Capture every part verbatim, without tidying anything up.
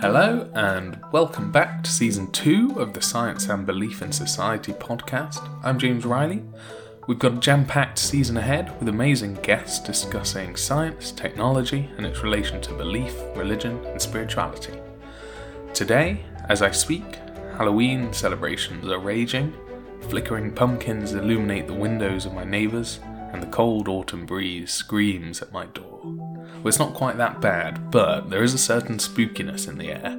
Hello and welcome back to Season two of the Science and Belief in Society podcast. I'm James Riley. We've got a jam-packed season ahead with amazing guests discussing science, technology and its relation to belief, religion and spirituality. Today, as I speak, Halloween celebrations are raging, flickering pumpkins illuminate the windows of my neighbours and the cold autumn breeze screams at my door. Well, it's not quite that bad, but there is a certain spookiness in the air.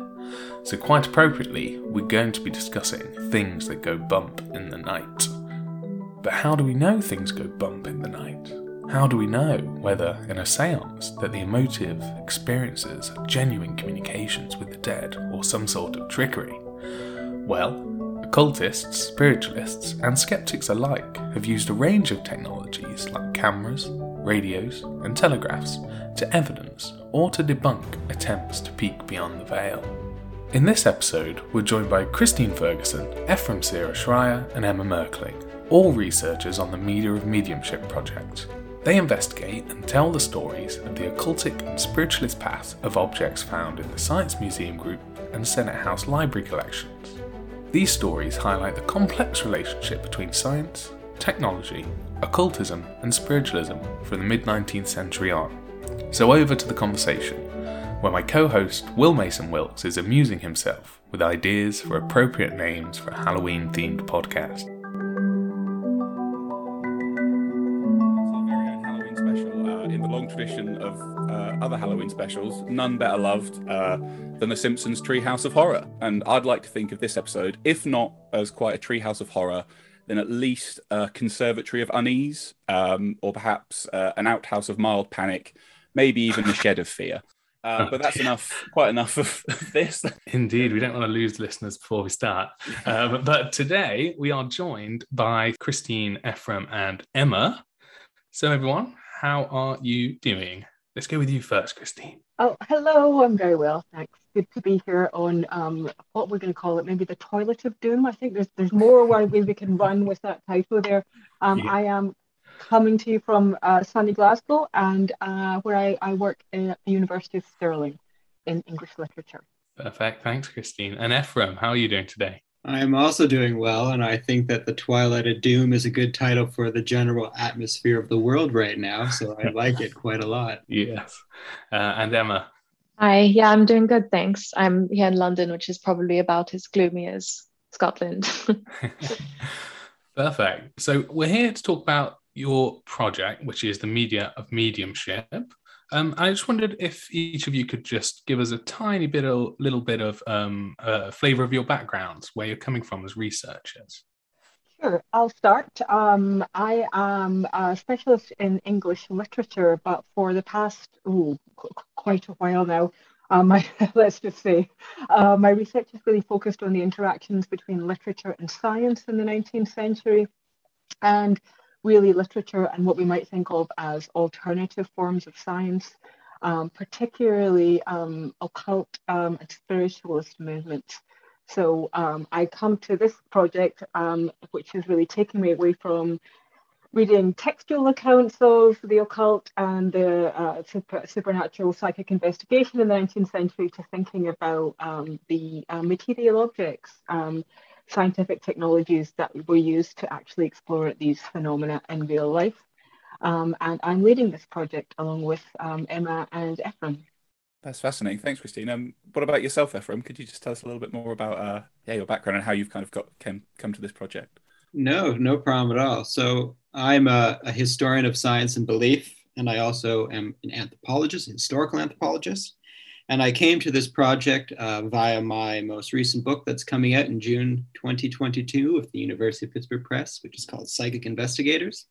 So quite appropriately, we're going to be discussing things that go bump in the night. But how do we know things go bump in the night? How do we know whether, in a séance, that the emotive experiences are genuine communications with the dead or some sort of trickery? Well, occultists, spiritualists, and skeptics alike have used a range of technologies like cameras, radios and telegraphs to evidence or to debunk attempts to peek beyond the veil. In this episode, we're joined by Christine Ferguson, Efram Sera-Shriar and Emma Merkling, all researchers on the Media of Mediumship project. They investigate and tell the stories of the occultic and spiritualist past of objects found in the Science Museum Group and Senate House Library collections. These stories highlight the complex relationship between science, technology, occultism and spiritualism from the mid-nineteenth century on. So over to the conversation, where my co-host Will Mason Wilkes is amusing himself with ideas for appropriate names for a Halloween-themed podcast. It's our very own Halloween special, uh, in the long tradition of uh, other Halloween specials, none better loved uh, than The Simpsons' Treehouse of Horror. And I'd like to think of this episode, if not as quite a Treehouse of Horror, then at least a conservatory of unease, um, or perhaps uh, an outhouse of mild panic, maybe even a shed of fear. Uh, but that's enough, quite enough of this. Indeed, we don't want to lose listeners before we start. Um, but today we are joined by Christine, Efram and Emma. So everyone, how are you doing? Let's go with you first, Christine. Oh, hello, I'm very well, thanks. Good to be here on um, what we're going to call it, maybe the toilet of doom. I think there's there's more where we, we can run with that title there. Um, yeah. I am coming to you from uh, sunny Glasgow, and uh, where I, I work at the University of Stirling in English literature. Perfect. Thanks, Christine. And Efram, how are you doing today? I am also doing well, and I think that the Twilight of Doom is a good title for the general atmosphere of the world right now, so I like it quite a lot. Yes. Uh, and Emma? Hi, yeah, I'm doing good, thanks. I'm here in London, which is probably about as gloomy as Scotland. Perfect. So we're here to talk about your project, which is the Media of Mediumship. Um, I just wondered if each of you could just give us a tiny bit, a little bit of um, uh, flavour of your backgrounds, where you're coming from as researchers. Sure, I'll start. Um, I am a specialist in English literature, but for the past ooh, quite a while now, um, I, let's just say, uh, my research is really focused on the interactions between literature and science in the nineteenth century, and really literature and what we might think of as alternative forms of science, um, particularly um, occult um, and spiritualist movements. So um, I come to this project, um, which is really taking me away from reading textual accounts of the occult and the uh, super, supernatural psychic investigation in the nineteenth century to thinking about um, the uh, material objects, um, scientific technologies that were used to actually explore these phenomena in real life. Um, and I'm leading this project along with um, Emma and Efram. That's fascinating. Thanks, Christine. Um, what about yourself, Efram? Could you just tell us a little bit more about uh, yeah, your background and how you've kind of got came, come to this project? No, no problem at all. So I'm a, a historian of science and belief, and I also am an anthropologist, historical anthropologist. And I came to this project uh, via my most recent book that's coming out in June twenty twenty-two with the University of Pittsburgh Press, which is called Psychic Investigators.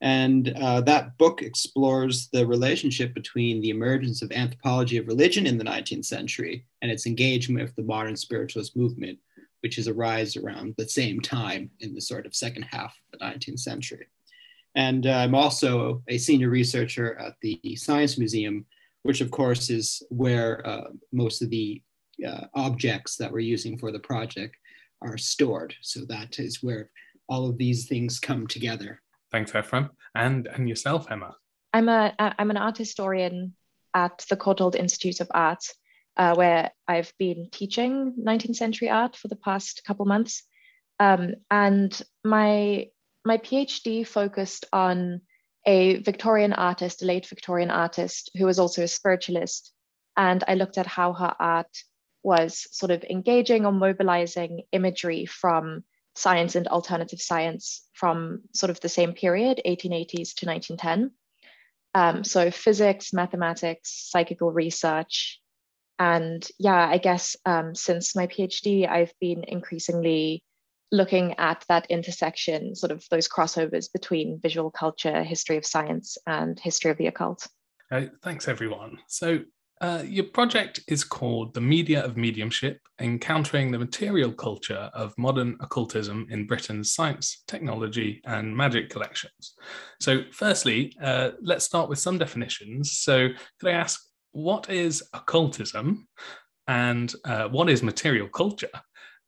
And uh, that book explores the relationship between the emergence of anthropology of religion in the nineteenth century and its engagement with the modern spiritualist movement, which has arisen around the same time in the sort of second half of the nineteenth century. And uh, I'm also a senior researcher at the Science Museum, which of course is where uh, most of the uh, objects that we're using for the project are stored. So that is where all of these things come together. Thanks, Efram. And and yourself, Emma? I'm a I'm an art historian at the Courtauld Institute of Art, uh, where I've been teaching nineteenth century art for the past couple months. Um, and my, my PhD focused on a Victorian artist, a late Victorian artist, who was also a spiritualist. And I looked at how her art was sort of engaging or mobilizing imagery from science and alternative science from sort of the same period, eighteen eighties to nineteen ten. Um, so physics, mathematics, psychical research. And yeah, I guess um, since my PhD, I've been increasingly looking at that intersection, sort of those crossovers between visual culture, history of science, and history of the occult. Uh, thanks, everyone. So uh, your project is called The Media of Mediumship, Encountering the Material Culture of Modern Occultism in Britain's Science, Technology, and Magic Collections. So firstly, uh, let's start with some definitions. So could I ask, what is occultism, and uh, what is material culture?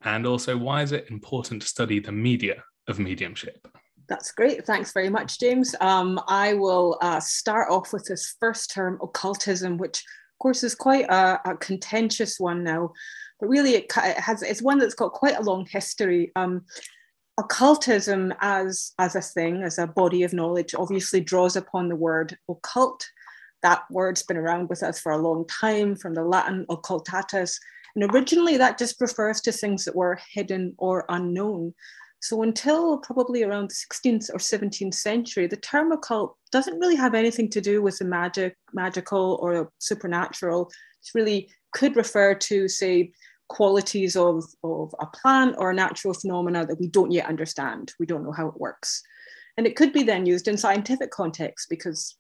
And also, why is it important to study the media of mediumship? That's great. Thanks very much, James. Um, I will uh, start off with this first term, occultism, which, of course, is quite a, a contentious one now. But really, it, it has it's one that's got quite a long history. Um, occultism as, as a thing, as a body of knowledge, obviously draws upon the word occult. That word's been around with us for a long time, from the Latin occultatus. And originally that just refers to things that were hidden or unknown. So until probably around the sixteenth or seventeenth century, the term occult doesn't really have anything to do with the magic, magical or supernatural. It really could refer to, say, qualities of, of a plant or a natural phenomena that we don't yet understand. We don't know how it works. And it could be then used in scientific context, because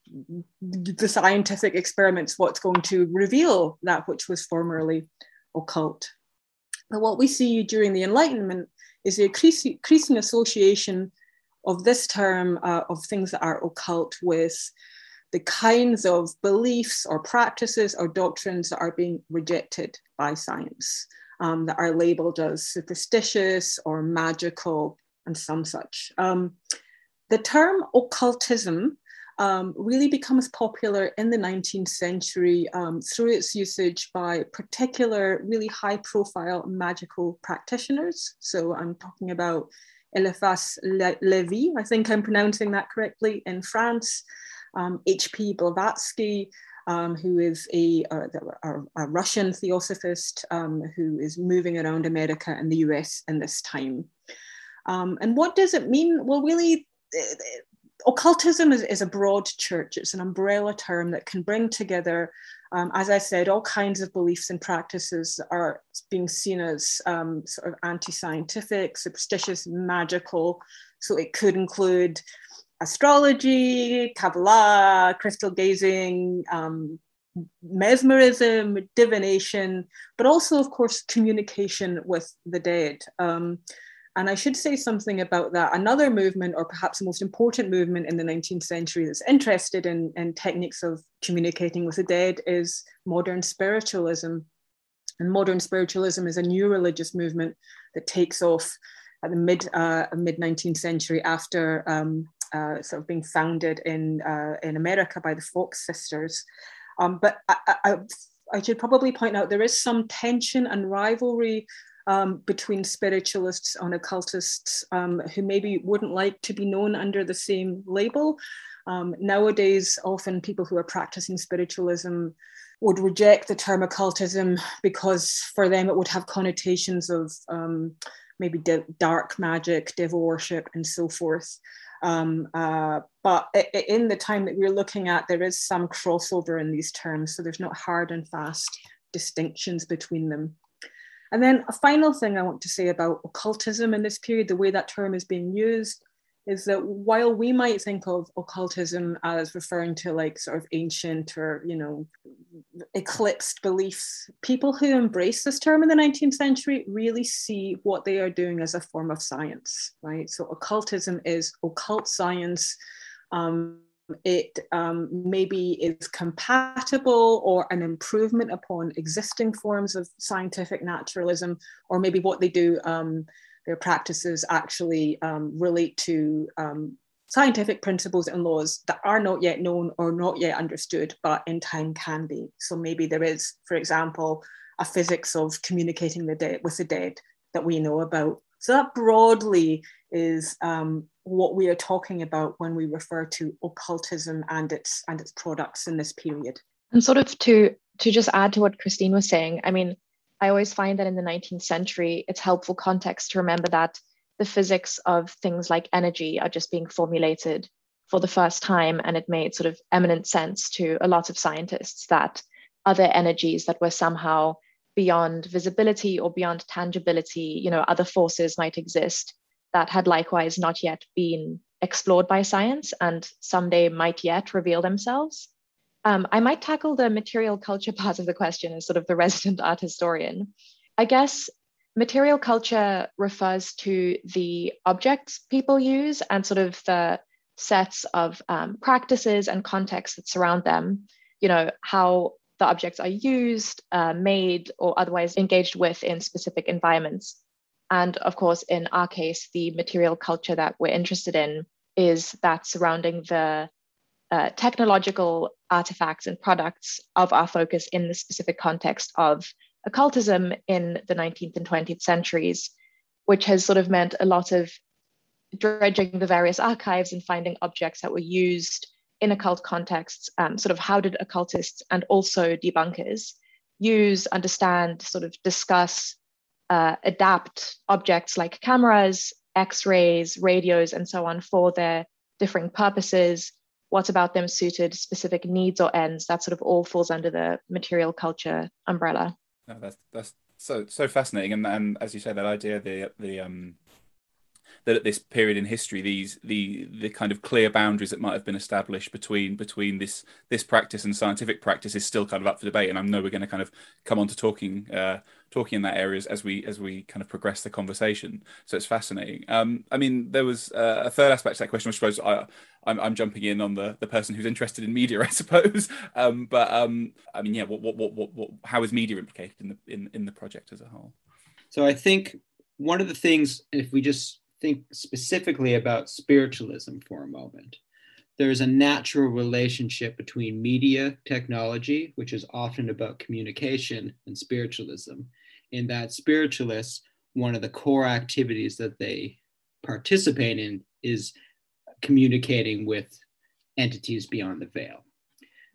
the scientific experiment's what's going to reveal that which was formerly occult. But what we see during the Enlightenment is the increasing association of this term uh, of things that are occult with the kinds of beliefs or practices or doctrines that are being rejected by science, um, that are labeled as superstitious or magical and some such. Um, the term occultism Um, really becomes popular in the nineteenth century um, through its usage by particular really high profile magical practitioners. So I'm talking about Eliphas Levi, I think I'm pronouncing that correctly, in France, um, H P Blavatsky, um, who is a, a, a, a Russian theosophist um, who is moving around America and the U S in this time. Um, and what does it mean? Well, really, it, it, occultism is, is a broad church. It's an umbrella term that can bring together, um, as I said, all kinds of beliefs and practices that are being seen as um, sort of anti-scientific, superstitious, magical. So it could include astrology, Kabbalah, crystal gazing, um, mesmerism, divination, but also, of course, communication with the dead. Um, And I should say something about that. Another movement, or perhaps the most important movement in the nineteenth century that's interested in, in techniques of communicating with the dead, is modern spiritualism. And modern spiritualism is a new religious movement that takes off at the mid, uh, mid nineteenth century after um, uh, sort of being founded in, uh, in America by the Fox sisters. Um, but I, I, I should probably point out there is some tension and rivalry Um, between spiritualists and occultists um, who maybe wouldn't like to be known under the same label. Um, nowadays, often people who are practicing spiritualism would reject the term occultism because for them it would have connotations of um, maybe de- dark magic, devil worship, and so forth. Um, uh, but in the time that we're looking at, there is some crossover in these terms, so there's not hard and fast distinctions between them. And then a final thing I want to say about occultism in this period, the way that term is being used, is that while we might think of occultism as referring to like sort of ancient or, you know, eclipsed beliefs, people who embrace this term in the nineteenth century really see what they are doing as a form of science, right? So occultism is occult science. Um, It um, maybe is compatible or an improvement upon existing forms of scientific naturalism, or maybe what they do, um, their practices actually um, relate to um, scientific principles and laws that are not yet known or not yet understood, but in time can be. So maybe there is, for example, a physics of communicating the dead with the dead that we know about. So that broadly is um, what we are talking about when we refer to occultism and its and its products in this period. And sort of to to just add to what Christine was saying, I mean, I always find that in the nineteenth century, it's helpful context to remember that the physics of things like energy are just being formulated for the first time. And it made sort of eminent sense to a lot of scientists that other energies that were somehow beyond visibility or beyond tangibility, you know, other forces might exist that had likewise not yet been explored by science and someday might yet reveal themselves. Um, I might tackle the material culture part of the question as sort of the resident art historian. I guess material culture refers to the objects people use and sort of the sets of um, practices and contexts that surround them, you know, how the objects are used, uh, made, or otherwise engaged with in specific environments. And of course, in our case, the material culture that we're interested in is that surrounding the uh, technological artifacts and products of our focus in the specific context of occultism in the nineteenth and twentieth centuries, which has sort of meant a lot of dredging the various archives and finding objects that were used in occult contexts, um, sort of how did occultists and also debunkers use, understand, sort of discuss, uh, adapt objects like cameras, x-rays, radios, and so on for their differing purposes. What about them suited specific needs or ends? That sort of all falls under the material culture umbrella. No, that's that's so so fascinating, and, and as you say, that idea the the um that at this period in history, these the the kind of clear boundaries that might have been established between between this this practice and scientific practice is still kind of up for debate. And I know we're going to kind of come on to talking uh, talking in that area as we as we kind of progress the conversation. So it's fascinating. Um, I mean, there was uh, a third aspect to that question, which I suppose I, I'm, I'm jumping in on the, the person who's interested in media, I suppose. Um, but um, I mean, yeah, what, what what what what how is media implicated in the in in the project as a whole? So I think one of the things, if we just think specifically about spiritualism for a moment, there is a natural relationship between media technology, which is often about communication, and spiritualism, in that spiritualists, one of the core activities that they participate in is communicating with entities beyond the veil.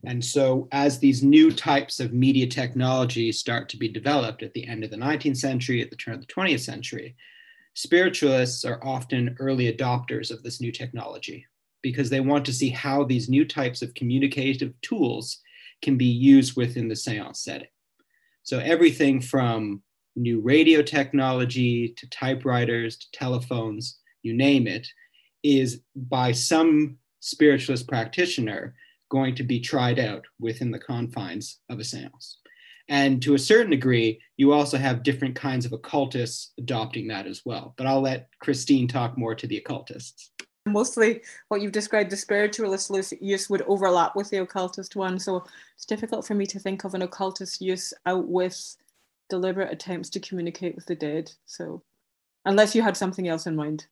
And so as these new types of media technology start to be developed at the end of the nineteenth century, at the turn of the twentieth century, spiritualists are often early adopters of this new technology because they want to see how these new types of communicative tools can be used within the seance setting. So everything from new radio technology to typewriters, to telephones, you name it, is by some spiritualist practitioner going to be tried out within the confines of a seance. And to a certain degree, you also have different kinds of occultists adopting that as well. But I'll let Christine talk more to the occultists. Mostly what you've described, the spiritualist use would overlap with the occultist one. So it's difficult for me to think of an occultist use out with deliberate attempts to communicate with the dead. So unless you had something else in mind.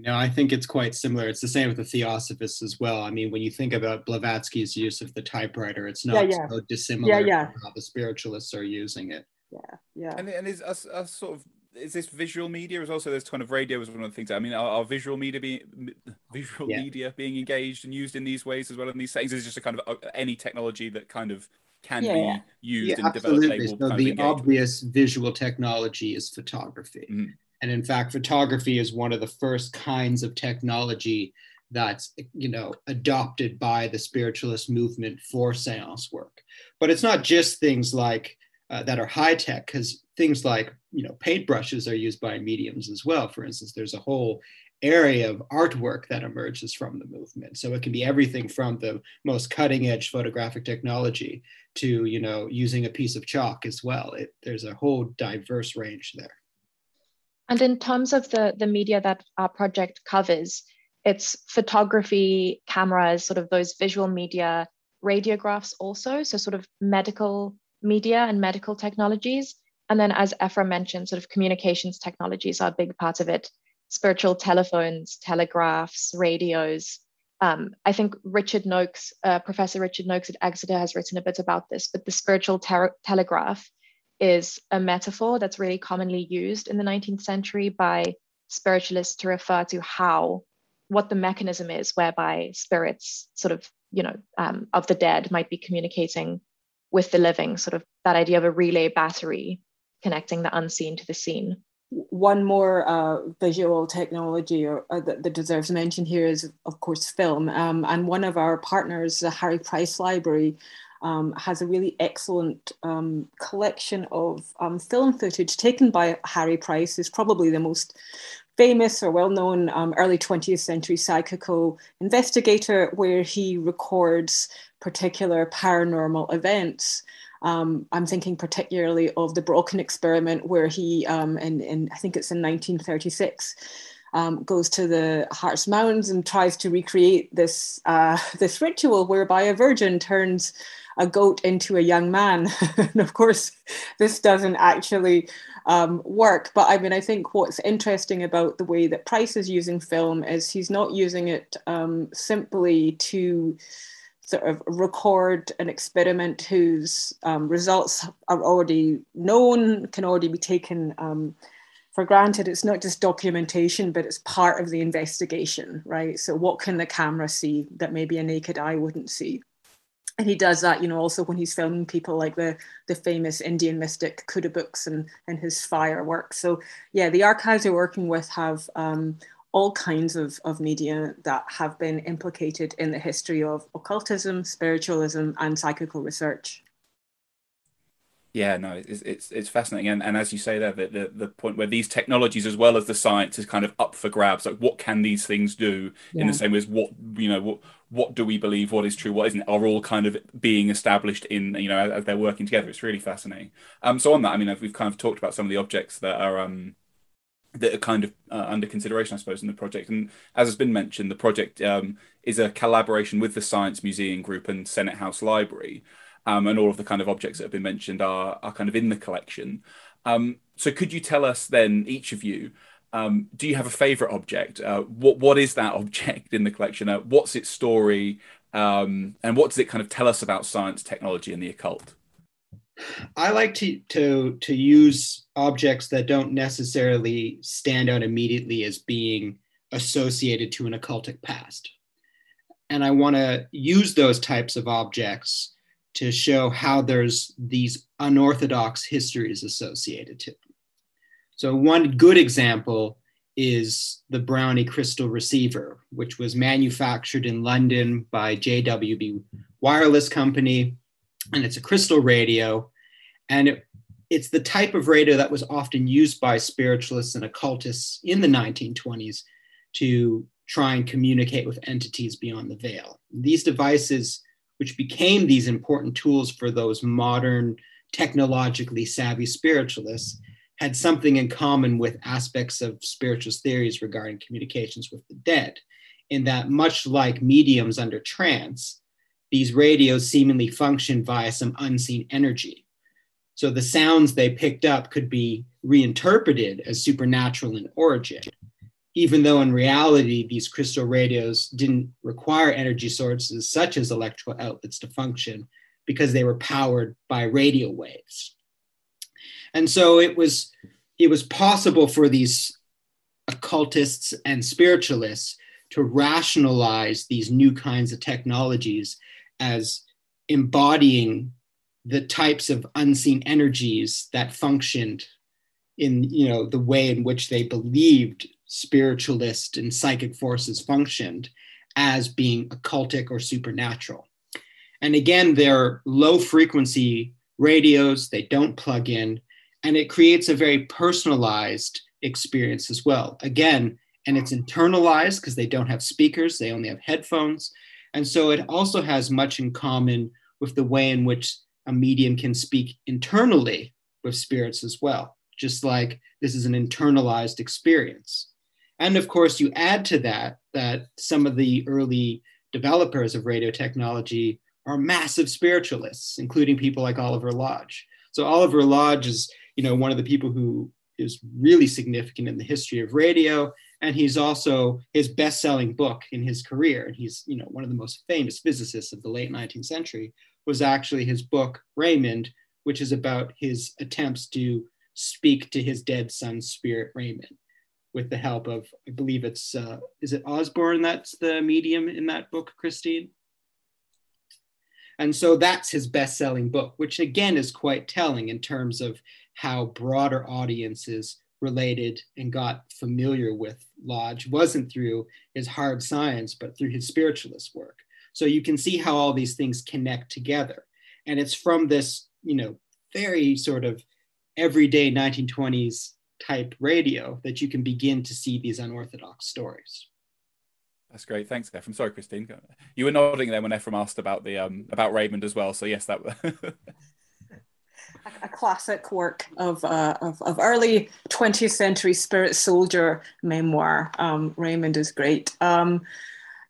No, I think it's quite similar. It's the same with the Theosophists as well. I mean, when you think about Blavatsky's use of the typewriter, it's not yeah, yeah. so dissimilar yeah, yeah. from how the spiritualists are using it. Yeah, yeah. And, and is a, a sort of is this visual media as also? There's kind of radio is one of the things. I mean, are, are visual media being visual yeah. media being engaged and used in these ways as well in these settings? Is just a kind of any technology that kind of can yeah, be yeah. used yeah, and absolutely. developed. So the obvious with. visual technology is photography. Mm-hmm. And in fact, photography is one of the first kinds of technology that's, you know, adopted by the spiritualist movement for seance work. But it's not just things like uh, that are high tech, because things like, you know, paintbrushes are used by mediums as well. For instance, there's a whole area of artwork that emerges from the movement. So it can be everything from the most cutting edge photographic technology to, you know, using a piece of chalk as well. It, there's a whole diverse range there. And in terms of the, the media that our project covers, it's photography, cameras, sort of those visual media, radiographs also, so sort of medical media and medical technologies. And then as Efram mentioned, sort of communications technologies are a big part of it. spiritual telephones, telegraphs, radios. Um, I think Richard Noakes, uh, Professor Richard Noakes at Exeter, has written a bit about this, but the spiritual ter- telegraph is a metaphor that's really commonly used in the nineteenth century by spiritualists to refer to how, what the mechanism is whereby spirits sort of, you know, um, of the dead might be communicating with the living, sort of that idea of a relay battery connecting the unseen to the seen. One more uh, visual technology or, or that, that deserves mention here is, of course, film. Um, and one of our partners, the Harry Price Library, um, has a really excellent um, collection of um, film footage taken by Harry Price, who's probably the most famous or well-known um, early twentieth century psychical investigator, where he records particular paranormal events. Um, I'm thinking particularly of the Brocken experiment, where he, um, in, in, I think it's in nineteen thirty-six, um, goes to the Harz Mountains and tries to recreate this, uh, this ritual whereby a virgin turns a goat into a young man. And of course, this doesn't actually um, work. But I mean, I think what's interesting about the way that Price is using film is he's not using it um, simply to sort of record an experiment whose um, results are already known, can already be taken um, for granted. It's not just documentation, but it's part of the investigation, right? So what can the camera see that maybe a naked eye wouldn't see? And he does that, you know, also when he's filming people like the, the famous Indian mystic Kuda books and, and his fireworks. So yeah, the archives we're working with have um, all kinds of, of media that have been implicated in the history of occultism, spiritualism, and psychical research. Yeah, no, it's it's, it's fascinating. And, and as you say there, the, the, the point where these technologies, as well as the science, is kind of up for grabs. Like, what can these things do yeah. in the same way as what, you know, what, what do we believe, what is true, what isn't, are all kind of being established in, you know, as they're working together. It's really fascinating. Um, so on that, I mean, we've kind of talked about some of the objects that are... Um, that are kind of uh, under consideration, I suppose, in the project. And as has been mentioned, the project um, is a collaboration with the Science Museum Group and Senate House Library. Um, and all of the kind of objects that have been mentioned are, are kind of in the collection. Um, so could you tell us then, each of you, um, do you have a favourite object? Uh, what What is that object in the collection? Uh, what's its story? Um, and what does it kind of tell us about science, technology and the occult? I like to, to to use objects that don't necessarily stand out immediately as being associated to an occultic past. And I want to use those types of objects to show how there's these unorthodox histories associated to them. So one good example is the Brownie Crystal Receiver, which was manufactured in London by J W B Wireless Company. And it's a crystal radio, and it, it's the type of radio that was often used by spiritualists and occultists in the nineteen twenties to try and communicate with entities beyond the veil. These devices, which became these important tools for those modern, technologically savvy spiritualists, had something in common with aspects of spiritualist theories regarding communications with the dead, in that much like mediums under trance, these radios seemingly function via some unseen energy. So the sounds they picked up could be reinterpreted as supernatural in origin, even though in reality, these crystal radios didn't require energy sources such as electrical outlets to function because they were powered by radio waves. And so it was, it was possible for these occultists and spiritualists to rationalize these new kinds of technologies as embodying the types of unseen energies that functioned in, you know, the way in which they believed spiritualist and psychic forces functioned as being occultic or supernatural. And again, they're low frequency radios, they don't plug in, and it creates a very personalized experience as well. Again, and it's internalized because they don't have speakers, they only have headphones. And so it also has much in common with the way in which a medium can speak internally with spirits as well, just like this is an internalized experience. And of course, you add to that, that some of the early developers of radio technology are massive spiritualists, including people like Oliver Lodge. So Oliver Lodge is, you know, one of the people who is really significant in the history of radio And he's also his best-selling book in his career. And he's, you know, one of the most famous physicists of the late nineteenth century was actually his book, Raymond, which is about his attempts to speak to his dead son's spirit, Raymond, with the help of, I believe it's, uh, is it Osborne that's the medium in that book, Christine? And so that's his best-selling book, which again is quite telling in terms of how broader audiences related and got familiar with Lodge. It wasn't through his hard science, but through his spiritualist work. So you can see how all these things connect together. And it's from this, you know, very sort of everyday nineteen twenties type radio that you can begin to see these unorthodox stories. That's great. Thanks, Efram. Sorry, Christine. You were nodding there when Efram asked about the um, about Raymond as well. So yes, that was a classic work of, uh, of of early twentieth century spirit soldier memoir. Um, Raymond is great. Um,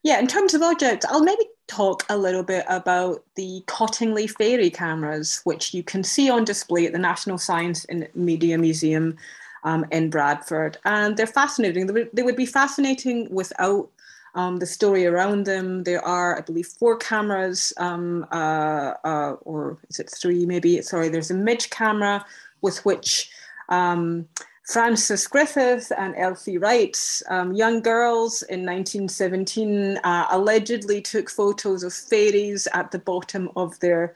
yeah, in terms of objects, I'll maybe talk a little bit about the Cottingley fairy cameras, which you can see on display at the National Science and Media Museum um, in Bradford. And they're fascinating. They would be fascinating without Um, the story around them. There are, I believe, four cameras, um, uh, uh, or is it three maybe? Sorry, there's a midge camera with which um, Frances Griffiths and Elsie Wright's um, young girls in nineteen seventeen uh, allegedly took photos of fairies at the bottom of their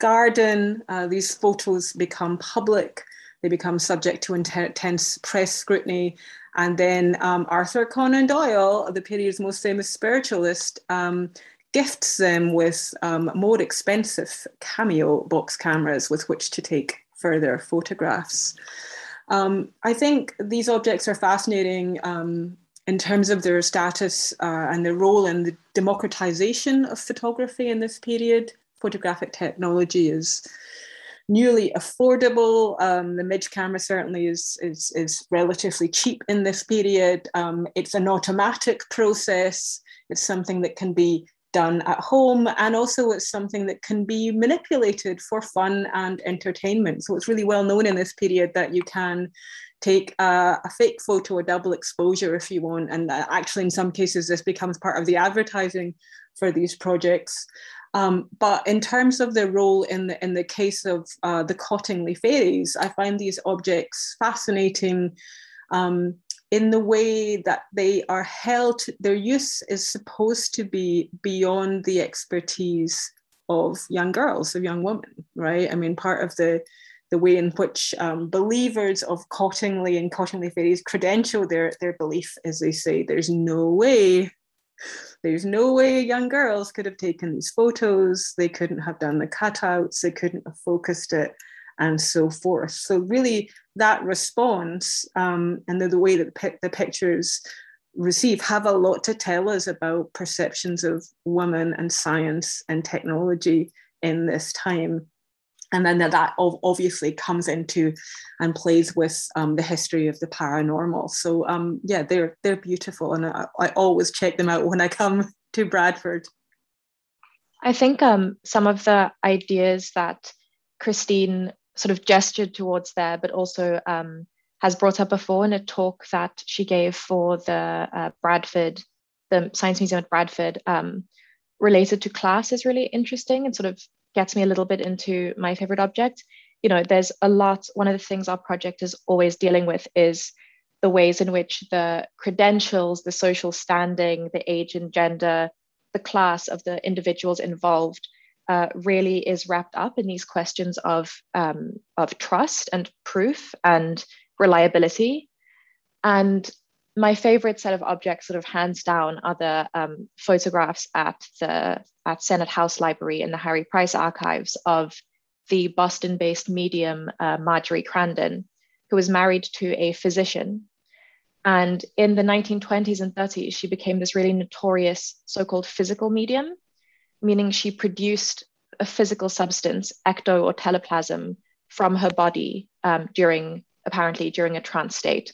garden. Uh, these photos become public. They become subject to intense press scrutiny. And then um, Arthur Conan Doyle, the period's most famous spiritualist, um, gifts them with um, more expensive cameo box cameras with which to take further photographs. Um, I think these objects are fascinating um, in terms of their status uh, and their role in the democratization of photography in this period. Photographic technology is newly affordable. Um, the midge camera certainly is, is, is relatively cheap in this period. Um, it's an automatic process. It's something that can be done at home, and also it's something that can be manipulated for fun and entertainment. So it's really well known in this period that you can take a, a fake photo, a double exposure if you want, and actually in some cases this becomes part of the advertising for these projects. Um, but in terms of their role in the, in the case of uh, the Cottingley fairies, I find these objects fascinating um, in the way that they are held. Their use is supposed to be beyond the expertise of young girls, of young women, right? I mean, part of the, the way in which um, believers of Cottingley and Cottingley fairies credential their, their belief is they say, there's no way There's no way young girls could have taken these photos. They couldn't have done the cutouts. They couldn't have focused it, and so forth. So really, that response um, and the, the way that the, the pictures receive have a lot to tell us about perceptions of women and science and technology in this time. And then that, that obviously comes into and plays with um, the history of the paranormal. So um, yeah, they're they're beautiful, and I, I always check them out when I come to Bradford. I think um, some of the ideas that Christine sort of gestured towards there, but also um, has brought up before in a talk that she gave for the uh, Bradford, the Science Museum at Bradford, um, related to class is really interesting and sort of gets me a little bit into my favorite object. You know, there's a lot, one of the things our project is always dealing with is the ways in which the credentials, the social standing, the age and gender, the class of the individuals involved uh, really is wrapped up in these questions of, um, of trust and proof and reliability. And my favorite set of objects, sort of hands down, are the um, photographs at the at Senate House Library in the Harry Price archives of the Boston-based medium uh, Marjorie Crandon, who was married to a physician. And in the nineteen twenties and thirties, she became this really notorious so-called physical medium, meaning she produced a physical substance, ecto or teleplasm, from her body um, during, apparently during a trance state.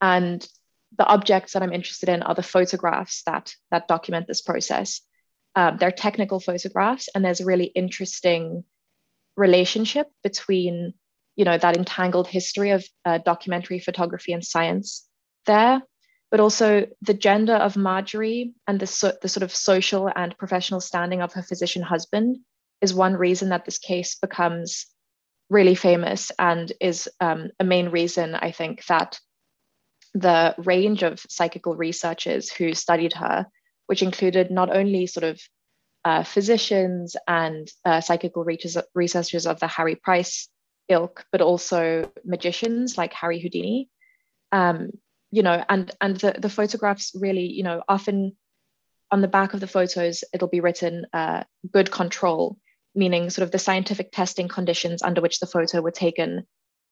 And the objects that I'm interested in are the photographs that, that document this process. Um, they're technical photographs, and there's a really interesting relationship between, you know, that entangled history of uh, documentary photography and science there, but also the gender of Marjorie and the, so, the sort of social and professional standing of her physician husband is one reason that this case becomes really famous, and is um, a main reason, I think, that the range of psychical researchers who studied her, which included not only sort of uh, physicians and uh, psychical researchers of the Harry Price ilk, but also magicians like Harry Houdini, um, you know, and and the, the photographs really, you know, often on the back of the photos, it'll be written uh, good control, meaning sort of the scientific testing conditions under which the photo were taken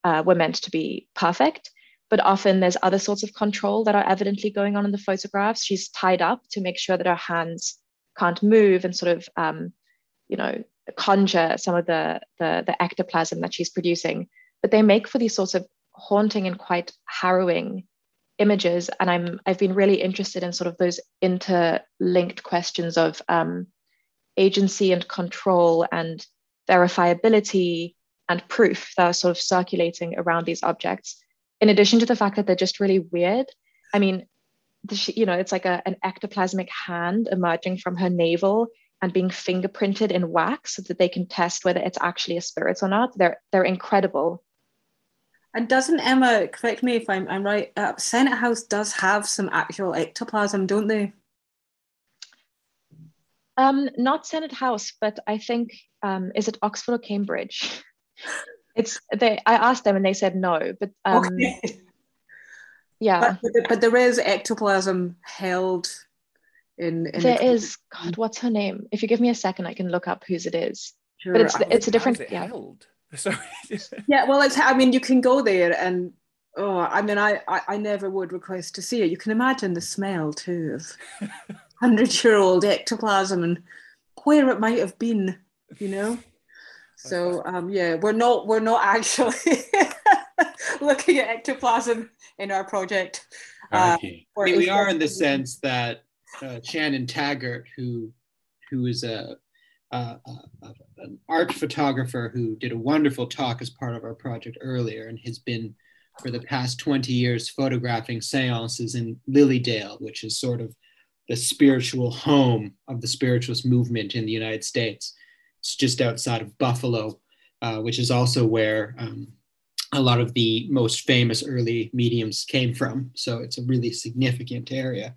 uh, were meant to be perfect. But often there's other sorts of control that are evidently going on in the photographs. She's tied up to make sure that her hands can't move and sort of, um, you know, conjure some of the, the, the ectoplasm that she's producing. But they make for these sorts of haunting and quite harrowing images. And I'm, I've been really interested in sort of those interlinked questions of um, agency and control and verifiability and proof that are sort of circulating around these objects, in addition to the fact that they're just really weird. I mean, the, you know, it's like a, an ectoplasmic hand emerging from her navel and being fingerprinted in wax so that they can test whether it's actually a spirit or not. They're, they're incredible. And doesn't Emma, correct me if I'm, I'm right, uh, Senate House does have some actual ectoplasm, don't they? Um, not Senate House, but I think, um, is it Oxford or Cambridge? It's they. I asked them and they said no, but um, okay. yeah. But, but there is ectoplasm held in. in there the is. God, what's her name? If you give me a second, I can look up whose it is. Sure, but it's I it's a different. It yeah. Held? Sorry. Yeah. Well, it's. I mean, you can go there and. Oh, I mean, I, I I never would request to see it. You can imagine the smell too of hundred-year-old ectoplasm and where it might have been. You know. So um, yeah, we're not we're not actually looking at ectoplasm in our project. Uh, okay. I mean, we are in the sense that uh, Shannon Taggart, who who is a, uh, a an art photographer who did a wonderful talk as part of our project earlier, and has been for the past twenty years photographing seances in Lilydale, which is sort of the spiritual home of the spiritualist movement in the United States. It's just outside of Buffalo, uh, which is also where um, a lot of the most famous early mediums came from. So it's a really significant area.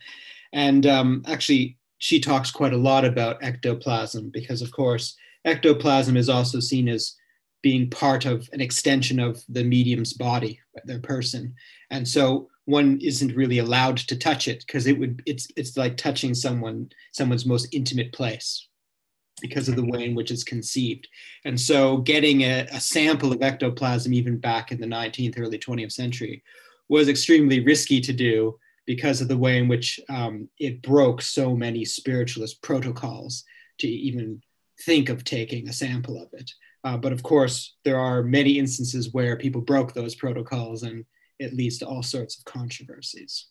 And um, actually, she talks quite a lot about ectoplasm because, of course, ectoplasm is also seen as being part of an extension of the medium's body, their person. And so one isn't really allowed to touch it because it would it's it's like touching someone someone's most intimate place, because of the way in which it's conceived. And so getting a, a sample of ectoplasm, even back in the nineteenth, early twentieth century, was extremely risky to do because of the way in which um, it broke so many spiritualist protocols to even think of taking a sample of it. Uh, but of course, there are many instances where people broke those protocols, and it leads to all sorts of controversies.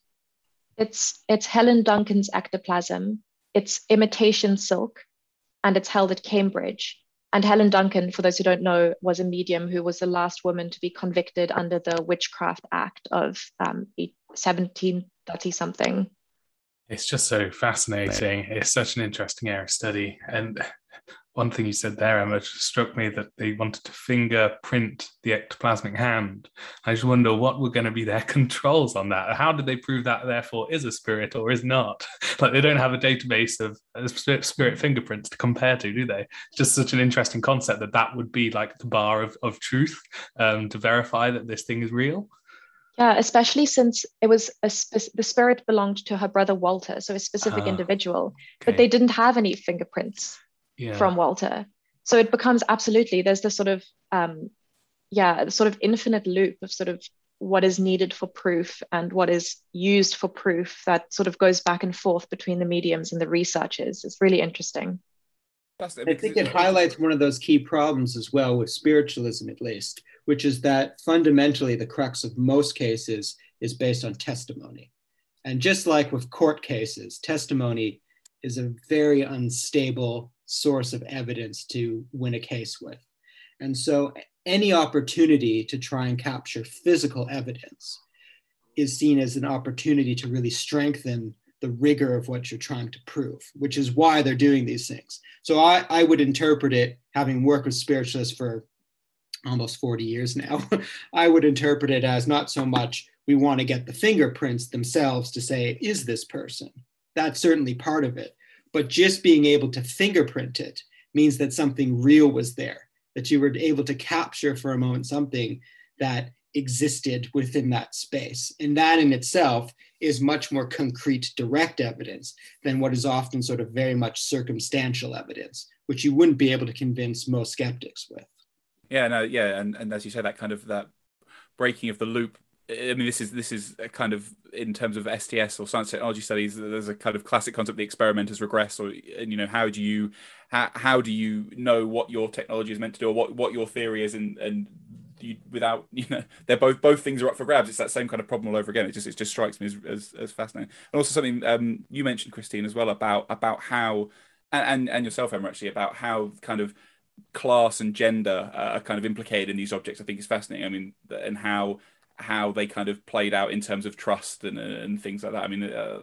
It's, it's Helen Duncan's ectoplasm. It's imitation silk. And it's held at Cambridge. And Helen Duncan, for those who don't know, was a medium who was the last woman to be convicted under the Witchcraft Act of um, seventeen thirty something. It's just so fascinating. It's such an interesting area of study. And one thing you said there, Emma, struck me that they wanted to fingerprint the ectoplasmic hand. I just wonder what were going to be their controls on that. How did they prove that, therefore, is a spirit or is not? Like, they don't have a database of spirit fingerprints to compare to, do they? Just such an interesting concept that that would be like the bar of, of truth um, to verify that this thing is real. Yeah, especially since it was a spe- the spirit belonged to her brother Walter, so a specific oh, individual, okay. But they didn't have any fingerprints yeah. from Walter. So it becomes absolutely, there's this sort of, um, yeah, sort of infinite loop of sort of what is needed for proof and what is used for proof that sort of goes back and forth between the mediums and the researchers. It's really interesting. That's, I think it highlights one of those key problems as well with spiritualism, at least, which is that fundamentally the crux of most cases is based on testimony. And just like with court cases, testimony is a very unstable source of evidence to win a case with. And so any opportunity to try and capture physical evidence is seen as an opportunity to really strengthen the rigor of what you're trying to prove, which is why they're doing these things. So I, I would interpret it, having worked with spiritualists for almost forty years now, I would interpret it as not so much we want to get the fingerprints themselves to say, is this person? That's certainly part of it. But just being able to fingerprint it means that something real was there, that you were able to capture for a moment something that existed within that space. And that in itself is much more concrete, direct evidence than what is often sort of very much circumstantial evidence, which you wouldn't be able to convince most skeptics with. Yeah, no, yeah. And, and as you say, that kind of that breaking of the loop. I mean, this is this is a kind of, in terms of S T S or science technology studies, there's a kind of classic concept, the experiment has regressed, or, and, you know, how do you how, how do you know what your technology is meant to do, or what, what your theory is, and and you, without, you know, they're both both things are up for grabs. It's that same kind of problem all over again. It just it just strikes me as as, as fascinating. And also something um, you mentioned, Christine, as well about about how, and and yourself, Emma, actually, about how kind of class and gender are kind of implicated in these objects. I think is fascinating. I mean, and how how they kind of played out in terms of trust and and things like that. I mean, uh,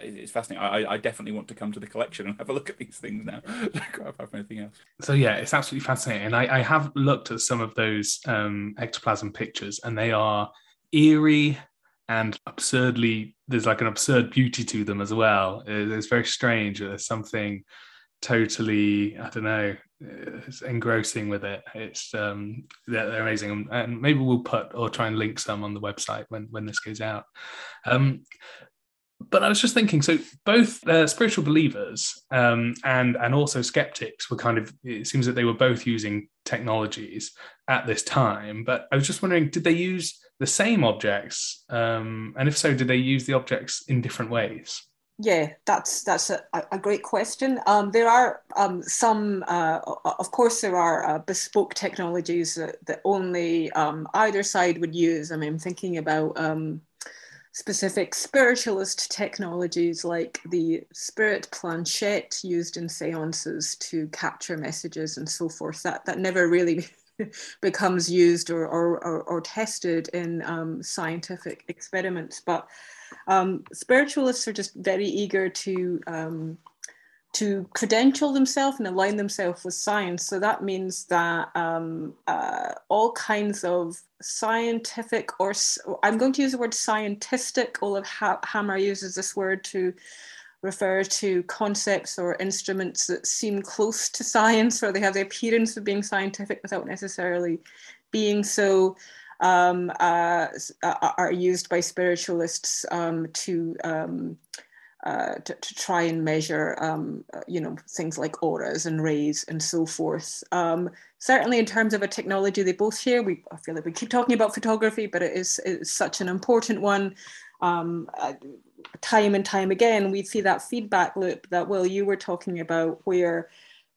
it's fascinating. I, I definitely want to come to the collection and have a look at these things now. Have anything else? So yeah, it's absolutely fascinating. And I, I have looked at some of those um, ectoplasm pictures, and they are eerie and absurdly, there's like an absurd beauty to them as well. It's very strange. There's something totally, I don't know, it's engrossing with it. It's um they're, they're amazing, and maybe we'll put or try and link some on the website when when this goes out. Um but I was just thinking, so both uh, spiritual believers um and and also skeptics were kind of, it seems that they were both using technologies at this time, but I was just wondering, did they use the same objects, um and if so, did they use the objects in different ways? Yeah, that's that's a, a great question. Um, there are um, some, uh, of course, there are uh, bespoke technologies that, that only um, either side would use. I mean, I'm thinking about um, specific spiritualist technologies like the spirit planchette used in seances to capture messages and so forth. That that never really becomes used or, or, or, or tested in um, scientific experiments, but Um, spiritualists are just very eager to um, to credential themselves and align themselves with science. So that means that um, uh, all kinds of scientific, or I'm going to use the word scientistic, Oliver Hammer uses this word to refer to concepts or instruments that seem close to science, or they have the appearance of being scientific without necessarily being so. Um, uh, are used by spiritualists um, to, um, uh, to to try and measure, um, you know, things like auras and rays and so forth. Um, certainly, in terms of a technology they both share, we I feel like we keep talking about photography, but it is it's such an important one. Um, uh, time and time again, we see that feedback loop that, Will, you were talking about, where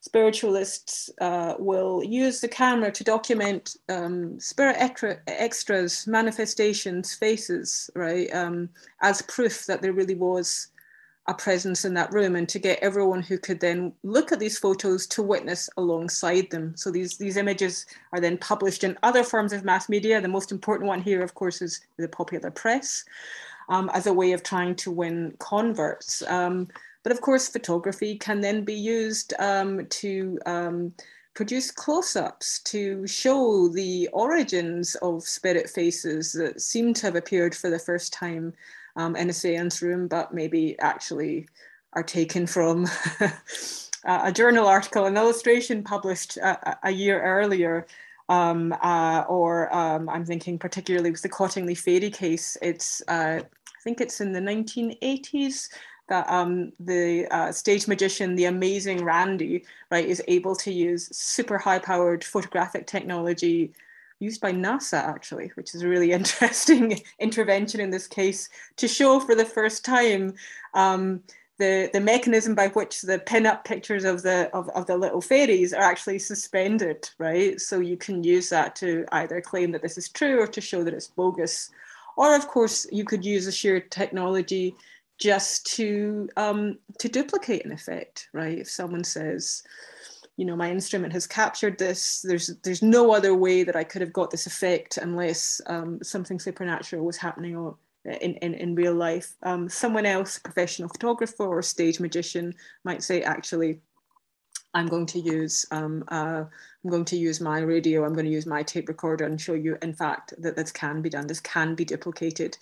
spiritualists uh, will use the camera to document um, spirit extra- extras, manifestations, faces, right, um, as proof that there really was a presence in that room, and to get everyone who could then look at these photos to witness alongside them. So these, these images are then published in other forms of mass media. The most important one here, of course, is the popular press, um, as a way of trying to win converts. Um, But of course, photography can then be used um, to um, produce close-ups to show the origins of spirit faces that seem to have appeared for the first time um, in a seance room, but maybe actually are taken from a journal article, an illustration published a, a year earlier. Um, uh, or um, I'm thinking particularly with the Cottingley fairy case, it's uh, I think it's in the nineteen eighties, that um, the uh, stage magician, the amazing Randy, right, is able to use super high-powered photographic technology used by NASA, actually, which is a really interesting intervention in this case, to show for the first time um, the, the mechanism by which the pin-up pictures of the, of, of the little fairies are actually suspended, right? So you can use that to either claim that this is true or to show that it's bogus. Or, of course, you could use a sheer technology just to um, to duplicate an effect, right? If someone says, you know, my instrument has captured this, there's there's no other way that I could have got this effect unless um, something supernatural was happening in, in, in real life. Um, someone else, a professional photographer or stage magician, might say, actually, I'm going to use um, uh, I'm going to use my radio, I'm going to use my tape recorder and show you, in fact, that this can be done. This can be duplicated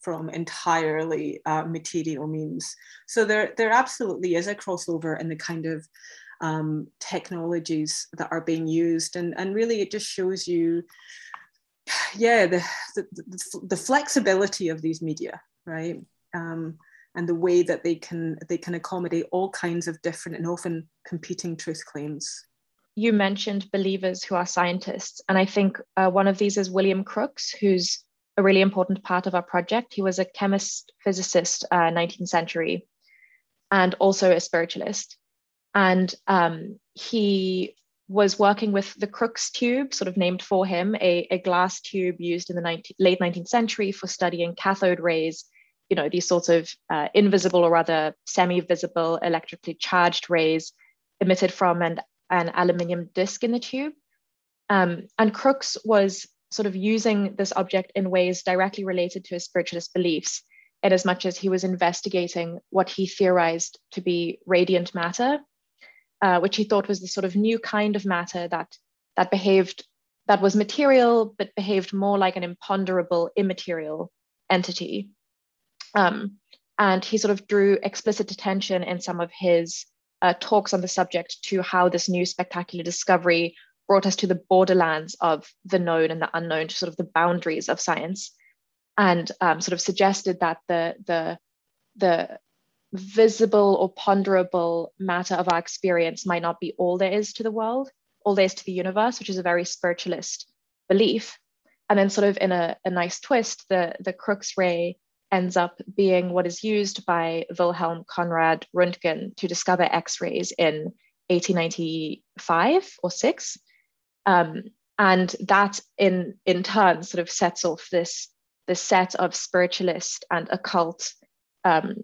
from entirely uh, material means. So there, there absolutely is a crossover in the kind of um, technologies that are being used. And, and really it just shows you, yeah, the, the, the, the flexibility of these media, right? Um, and the way that they can, they can accommodate all kinds of different and often competing truth claims. You mentioned believers who are scientists. And I think uh, one of these is William Crookes, who's a really important part of our project. He was a chemist, physicist, uh, nineteenth century, and also a spiritualist. And um, he was working with the Crookes tube, sort of named for him, a, a glass tube used in the nineteen, late nineteenth century for studying cathode rays, you know, these sorts of uh, invisible or rather semi-visible electrically charged rays emitted from an, an aluminium disc in the tube. Um, and Crookes was sort of using this object in ways directly related to his spiritualist beliefs, in as much as he was investigating what he theorized to be radiant matter, uh, which he thought was the sort of new kind of matter that that behaved, that was material, but behaved more like an imponderable, immaterial entity. Um, and he sort of drew explicit attention in some of his uh, talks on the subject to how this new spectacular discovery brought us to the borderlands of the known and the unknown, to sort of the boundaries of science, and um, sort of suggested that the, the, the visible or ponderable matter of our experience might not be all there is to the world, all there is to the universe, which is a very spiritualist belief. And then sort of in a, a nice twist, the, the Crookes ray ends up being what is used by Wilhelm Conrad Röntgen to discover X-rays in eighteen ninety-five or six. Um, and that in, in turn sort of sets off this, this set of spiritualist and occult, um,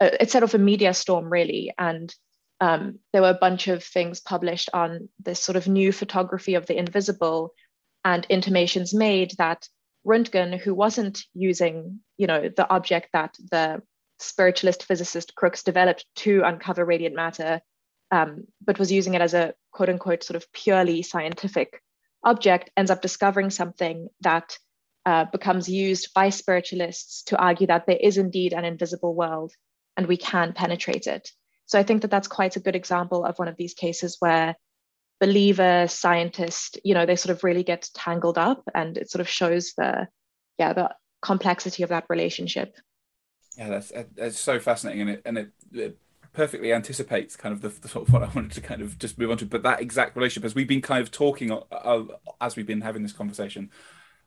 it set off a media storm really. And um, there were a bunch of things published on this sort of new photography of the invisible, and intimations made that Röntgen, who wasn't using, you know, the object that the spiritualist physicist Crookes developed to uncover radiant matter, Um, but was using it as a quote unquote sort of purely scientific object, ends up discovering something that uh, becomes used by spiritualists to argue that there is indeed an invisible world and we can penetrate it. So I think that that's quite a good example of one of these cases where believer, scientist, you know, they sort of really get tangled up, and it sort of shows the, yeah, the complexity of that relationship. Yeah, that's, that's so fascinating. And it, and it, it... perfectly anticipates kind of the, the sort of what I wanted to kind of just move on to, but that exact relationship, as we've been kind of talking uh, as we've been having this conversation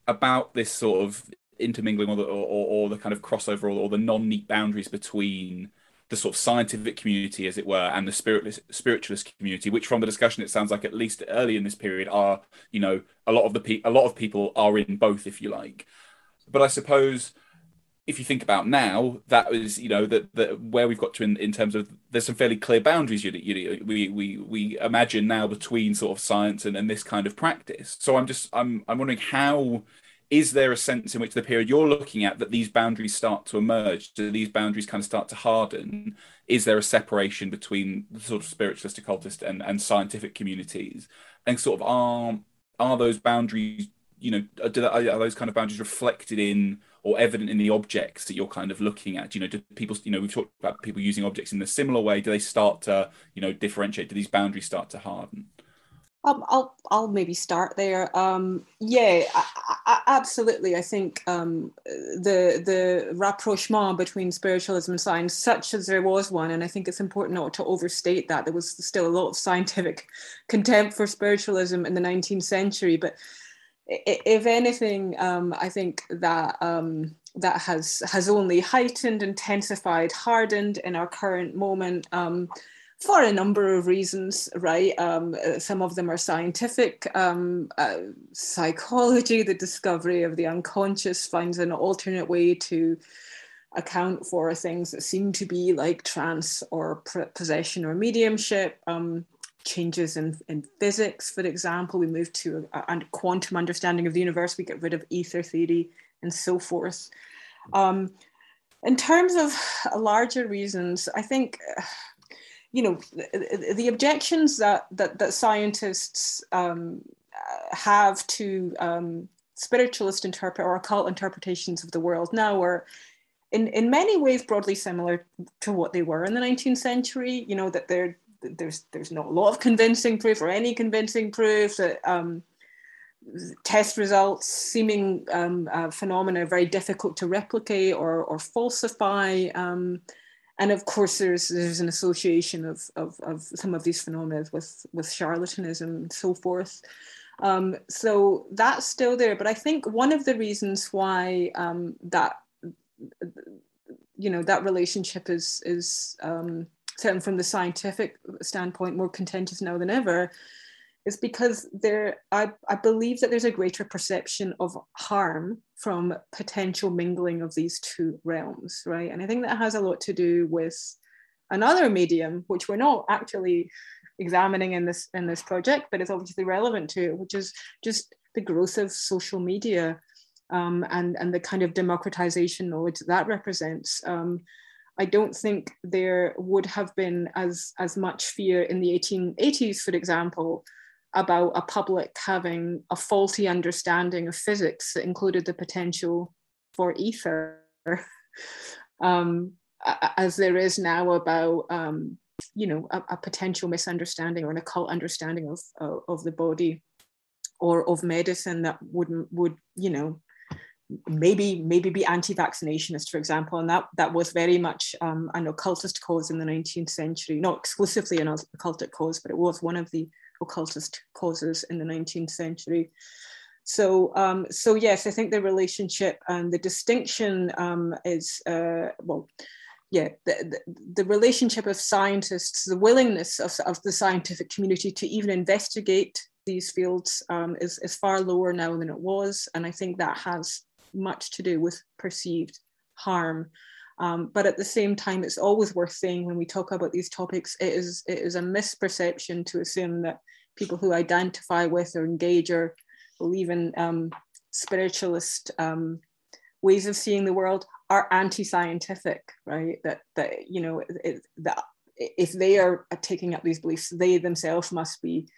about this sort of intermingling or the, or, or the kind of crossover or the non-neat boundaries between the sort of scientific community, as it were, and the spiritless, spiritualist community, which from the discussion, it sounds like at least early in this period are, you know, a lot of the pe- a lot of people are in both, if you like. But I suppose, if you think about now, that was, you know, that that where we've got to in, in terms of there's some fairly clear boundaries you, you we we we imagine now between sort of science and, and this kind of practice. So I'm just I'm I'm wondering, how is there a sense in which the period you're looking at that these boundaries start to emerge? Do these boundaries kind of start to harden? Is there a separation between the sort of spiritualist, occultist, and and scientific communities? And sort of are are those boundaries, you know, do that, are those kind of boundaries reflected in or evident in the objects that you're kind of looking at? You know, do people, you know, we've talked about people using objects in a similar way. Do they start to, you know, differentiate? Do these boundaries start to harden? Um, I'll I'll maybe start there. Um, yeah, I, I, absolutely. I think um, the the rapprochement between spiritualism and science, such as there was one, and I think it's important not to overstate that. There was still a lot of scientific contempt for spiritualism in the nineteenth century, but if anything, um, I think that um, that has has only heightened, intensified, hardened in our current moment um, for a number of reasons, right? Um, some of them are scientific. Um, uh, psychology, the discovery of the unconscious, finds an alternate way to account for things that seem to be like trance or possession or mediumship. Um, changes in, in physics, for example, we move to a, a quantum understanding of the universe, we get rid of ether theory and so forth. Um, in terms of larger reasons, I think, you know, the, the objections that, that, that scientists um, have to um, spiritualist interpret or occult interpretations of the world now are in, in many ways broadly similar to what they were in the nineteenth century, you know, that there, there's, there's not a lot of convincing proof or any convincing proof that um, test results, seeming um, uh, phenomena are very difficult to replicate or, or falsify. Um, and of course, there's, there's an association of, of, of some of these phenomena with, with charlatanism and so forth. Um, so that's still there. But I think one of the reasons why um, that, you know, that relationship is, is um, certainly from the scientific standpoint, more contentious now than ever, is because there, I, I believe that there's a greater perception of harm from potential mingling of these two realms, right? And I think that has a lot to do with another medium, which we're not actually examining in this in this project, but it's obviously relevant to it, which is just the growth of social media um, and, and the kind of democratization knowledge that represents. Um, I don't think there would have been as, as much fear in the eighteen eighties, for example, about a public having a faulty understanding of physics that included the potential for ether, um, as there is now about, um, you know, a, a potential misunderstanding or an occult understanding of, of, of the body or of medicine that wouldn't, would, you know, maybe maybe be anti-vaccinationist, for example, and that that was very much um, an occultist cause in the nineteenth century, not exclusively an occultic cause, but it was one of the occultist causes in the nineteenth century. So um, so yes, I think the relationship and the distinction um, is, uh, well, yeah, the, the, the relationship of scientists, the willingness of, of the scientific community to even investigate these fields um, is, is far lower now than it was. And I think that has much to do with perceived harm. Um, but at the same time, it's always worth saying when we talk about these topics, it is, it is a misperception to assume that people who identify with or engage or believe in um, spiritualist um, ways of seeing the world are anti-scientific, right? That, that you know, it, that if they are taking up these beliefs, they themselves must be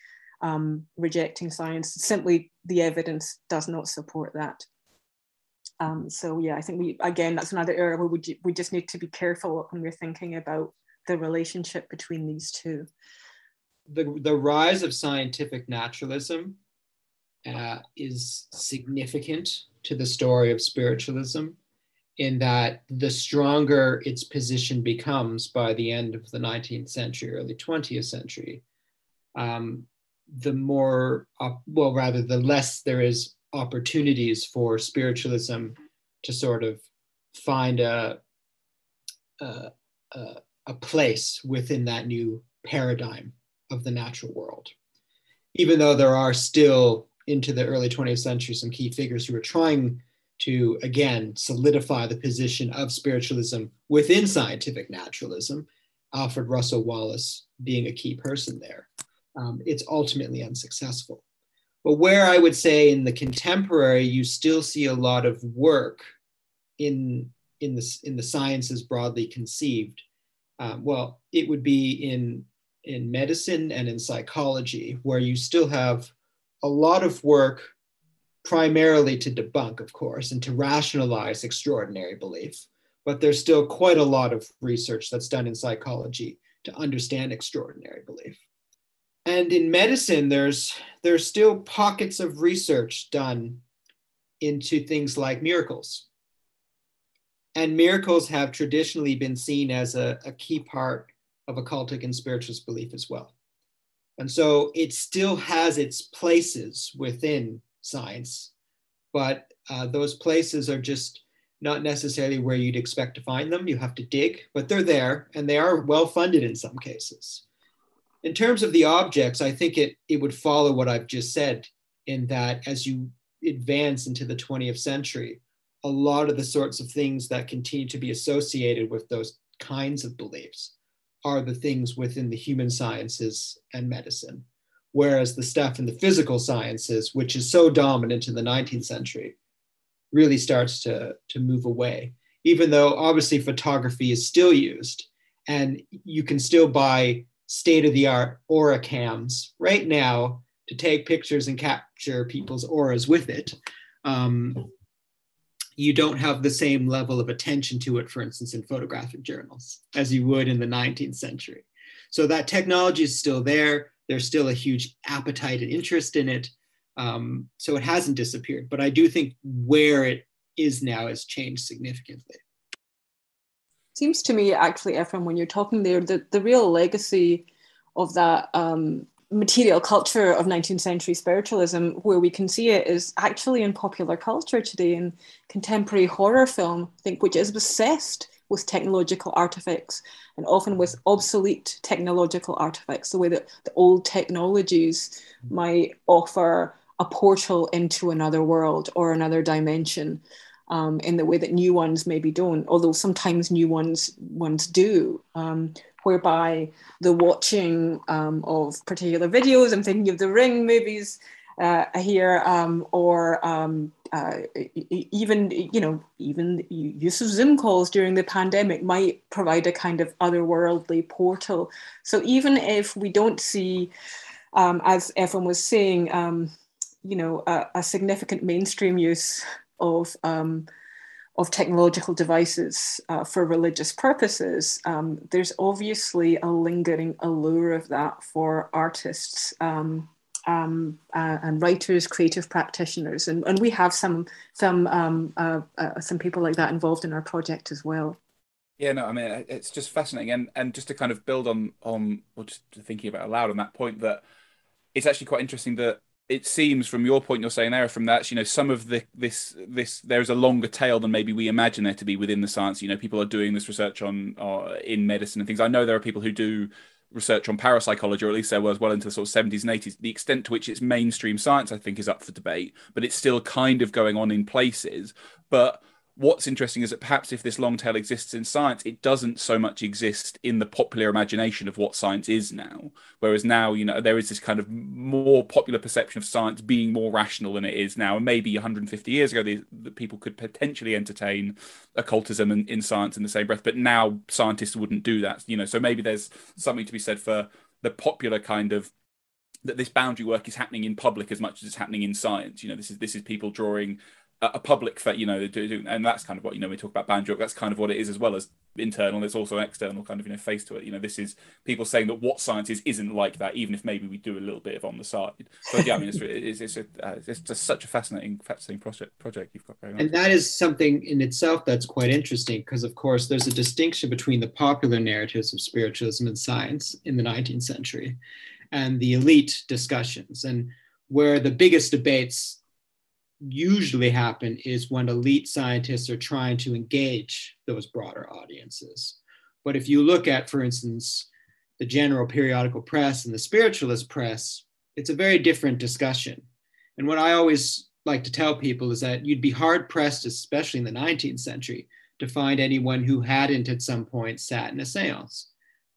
um, rejecting science. Simply the evidence does not support that. Um, so yeah, I think we, again, that's another area where we, we just need to be careful when we're thinking about the relationship between these two. The, the rise of scientific naturalism uh, is significant to the story of spiritualism in that the stronger its position becomes by the end of the nineteenth century, early twentieth century, um, the more, uh, well, rather the less there is opportunities for spiritualism to sort of find a, a, a place within that new paradigm of the natural world. Even though there are still into the early twentieth century some key figures who are trying to, again, solidify the position of spiritualism within scientific naturalism, Alfred Russel Wallace being a key person there, um, it's ultimately unsuccessful. But where I would say in the contemporary, you still see a lot of work in, in, the, in the sciences broadly conceived. Um, well, it would be in, in medicine and in psychology, where you still have a lot of work primarily to debunk, of course, and to rationalize extraordinary belief. But there's still quite a lot of research that's done in psychology to understand extraordinary belief. And in medicine, there's, there's still pockets of research done into things like miracles. And miracles have traditionally been seen as a, a key part of occultic and spiritualist belief as well. And so it still has its places within science, but uh, those places are just not necessarily where you'd expect to find them. You have to dig, but they're there and they are well-funded in some cases. In terms of the objects, I think it, it would follow what I've just said in that as you advance into the twentieth century, a lot of the sorts of things that continue to be associated with those kinds of beliefs are the things within the human sciences and medicine, whereas the stuff in the physical sciences, which is so dominant in the nineteenth century, really starts to, to move away, even though obviously photography is still used and you can still buy state-of-the-art aura cams right now to take pictures and capture people's auras with it. Um, you don't have the same level of attention to it, for instance, in photographic journals as you would in the nineteenth century. So that technology is still there. There's still a huge appetite and interest in it. Um, so it hasn't disappeared, but I do think where it is now has changed significantly. Seems to me actually, Efram, when you're talking there, the, the real legacy of that um, material culture of nineteenth century spiritualism, where we can see it, is actually in popular culture today, in contemporary horror film, I think, which is obsessed with technological artifacts, and often with obsolete technological artifacts, the way that the old technologies might offer a portal into another world or another dimension, um, in the way that new ones maybe don't, although sometimes new ones ones do, um, whereby the watching um, of particular videos, I'm thinking of the Ring movies uh, here, um, or um, Uh, even, you know, even the use of Zoom calls during the pandemic might provide a kind of otherworldly portal. So even if we don't see, um, as Efram was saying, um, you know, a, a significant mainstream use of um, of technological devices uh, for religious purposes, um, there's obviously a lingering allure of that for artists. Um, Um, uh, and writers, creative practitioners, and, and we have some some um, uh, uh, some people like that involved in our project as well. Yeah, no, I mean, it's just fascinating, and and just to kind of build on on or just thinking about aloud on that point, that it's actually quite interesting that it seems from your point you're saying there, from that, you know, some of the this this there is a longer tail than maybe we imagine there to be within the science. You know, people are doing this research on uh, in medicine and things. I know there are people who do research on parapsychology, or at least there was well into the sort of seventies and eighties. The extent to which it's mainstream science, I think, is up for debate, but it's still kind of going on in places. But what's interesting is that perhaps if this long tail exists in science, it doesn't so much exist in the popular imagination of what science is now. Whereas now, you know, there is this kind of more popular perception of science being more rational than it is now. And maybe one hundred fifty years ago, the, the people could potentially entertain occultism in, in science in the same breath. But now scientists wouldn't do that, you know. So maybe there's something to be said for the popular kind of, that this boundary work is happening in public as much as it's happening in science. You know, this is this is people drawing a public, you know, and that's kind of what, you know, we talk about boundary work, that's kind of what it is, as well as internal, there's also an external kind of, you know, face to it. You know, this is people saying that what science is isn't like that, even if maybe we do a little bit of on the side. So yeah, I mean, it's it's, it's, a, uh, it's just such a fascinating, fascinating project, project you've got going on. And that is something in itself that's quite interesting, because of course, there's a distinction between the popular narratives of spiritualism and science in the nineteenth century and the elite discussions, and where the biggest debates usually happen is when elite scientists are trying to engage those broader audiences. But if you look at, for instance, the general periodical press and the spiritualist press, it's a very different discussion. And what I always like to tell people is that you'd be hard pressed, especially in the nineteenth century, to find anyone who hadn't at some point sat in a seance,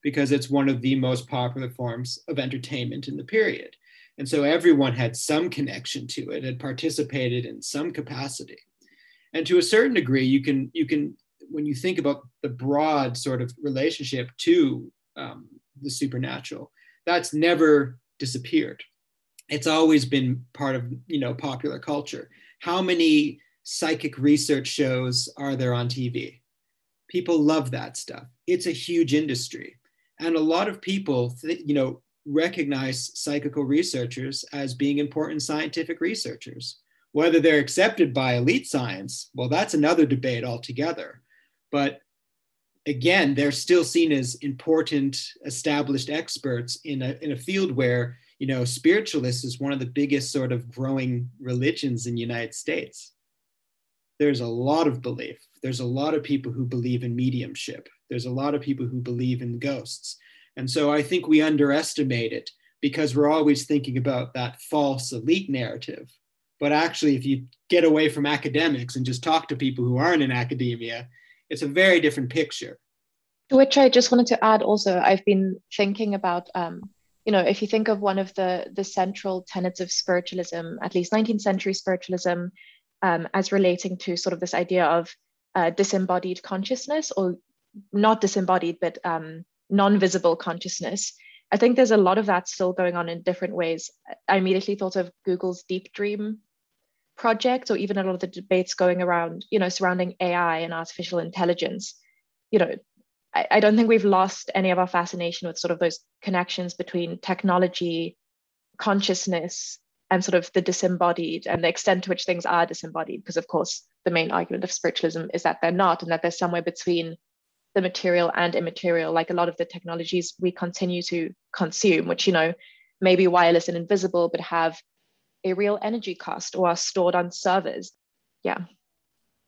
because it's one of the most popular forms of entertainment in the period. And so everyone had some connection to it, had participated in some capacity. And to a certain degree, you can, you can, when you think about the broad sort of relationship to um, the supernatural, that's never disappeared. It's always been part of, you know, popular culture. How many psychic research shows are there on T V? People love that stuff. It's a huge industry. And a lot of people, th- you know, recognize psychical researchers as being important scientific researchers. Whether they're accepted by elite science, well, that's another debate altogether. But again, they're still seen as important established experts in a, in a field where, you know, spiritualists is one of the biggest sort of growing religions in the United States. There's a lot of belief. There's a lot of people who believe in mediumship. There's a lot of people who believe in ghosts. And so I think we underestimate it because we're always thinking about that false elite narrative. But actually, if you get away from academics and just talk to people who aren't in academia, it's a very different picture. To which I just wanted to add also, I've been thinking about, um, you know, if you think of one of the, the central tenets of spiritualism, at least nineteenth century spiritualism, um, as relating to sort of this idea of uh, disembodied consciousness, or not disembodied, but um, non-visible consciousness. I think there's a lot of that still going on in different ways. I immediately thought of Google's Deep Dream project, or even a lot of the debates going around, you know, surrounding A I and artificial intelligence. You know, I, I don't think we've lost any of our fascination with sort of those connections between technology, consciousness, and sort of the disembodied, and the extent to which things are disembodied, because of course the main argument of spiritualism is that they're not, and that they're somewhere between the material and immaterial, like a lot of the technologies we continue to consume, which, you know, may be wireless and invisible, but have a real energy cost or are stored on servers. Yeah.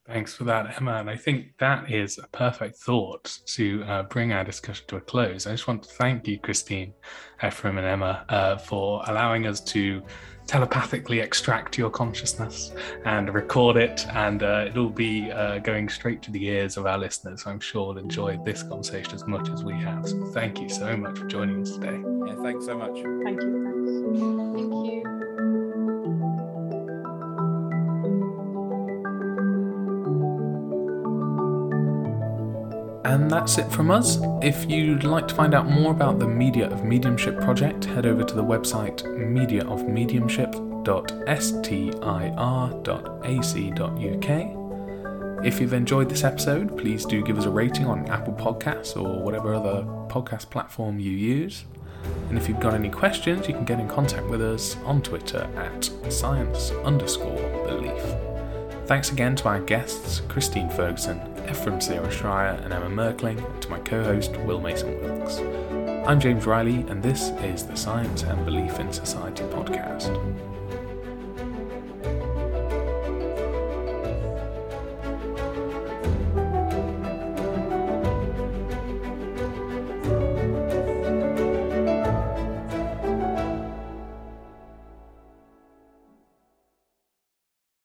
Thanks for that, Emma. And I think that is a perfect thought to uh, bring our discussion to a close. I just want to thank you, Christine, Efram and Emma, uh, for allowing us to telepathically extract your consciousness and record it, and uh, it'll be uh, going straight to the ears of our listeners. I'm sure they'll enjoy this conversation as much as we have. So thank you so much for joining us today. Yeah, thanks so much. Thank you. Thanks. Thank you. And that's it from us. If you'd like to find out more about the Media of Mediumship project, head over to the website media of mediumship dot s t i r dot a c dot u k. If you've enjoyed this episode, please do give us a rating on Apple Podcasts or whatever other podcast platform you use. And if you've got any questions, you can get in contact with us on Twitter at science underscore belief. Thanks again to our guests, Christine Ferguson, Efram Sera-Shriar and Emma Merkling, and to my co-host, Will Mason Wilkes. I'm James Riley, and this is the Science and Belief in Society podcast.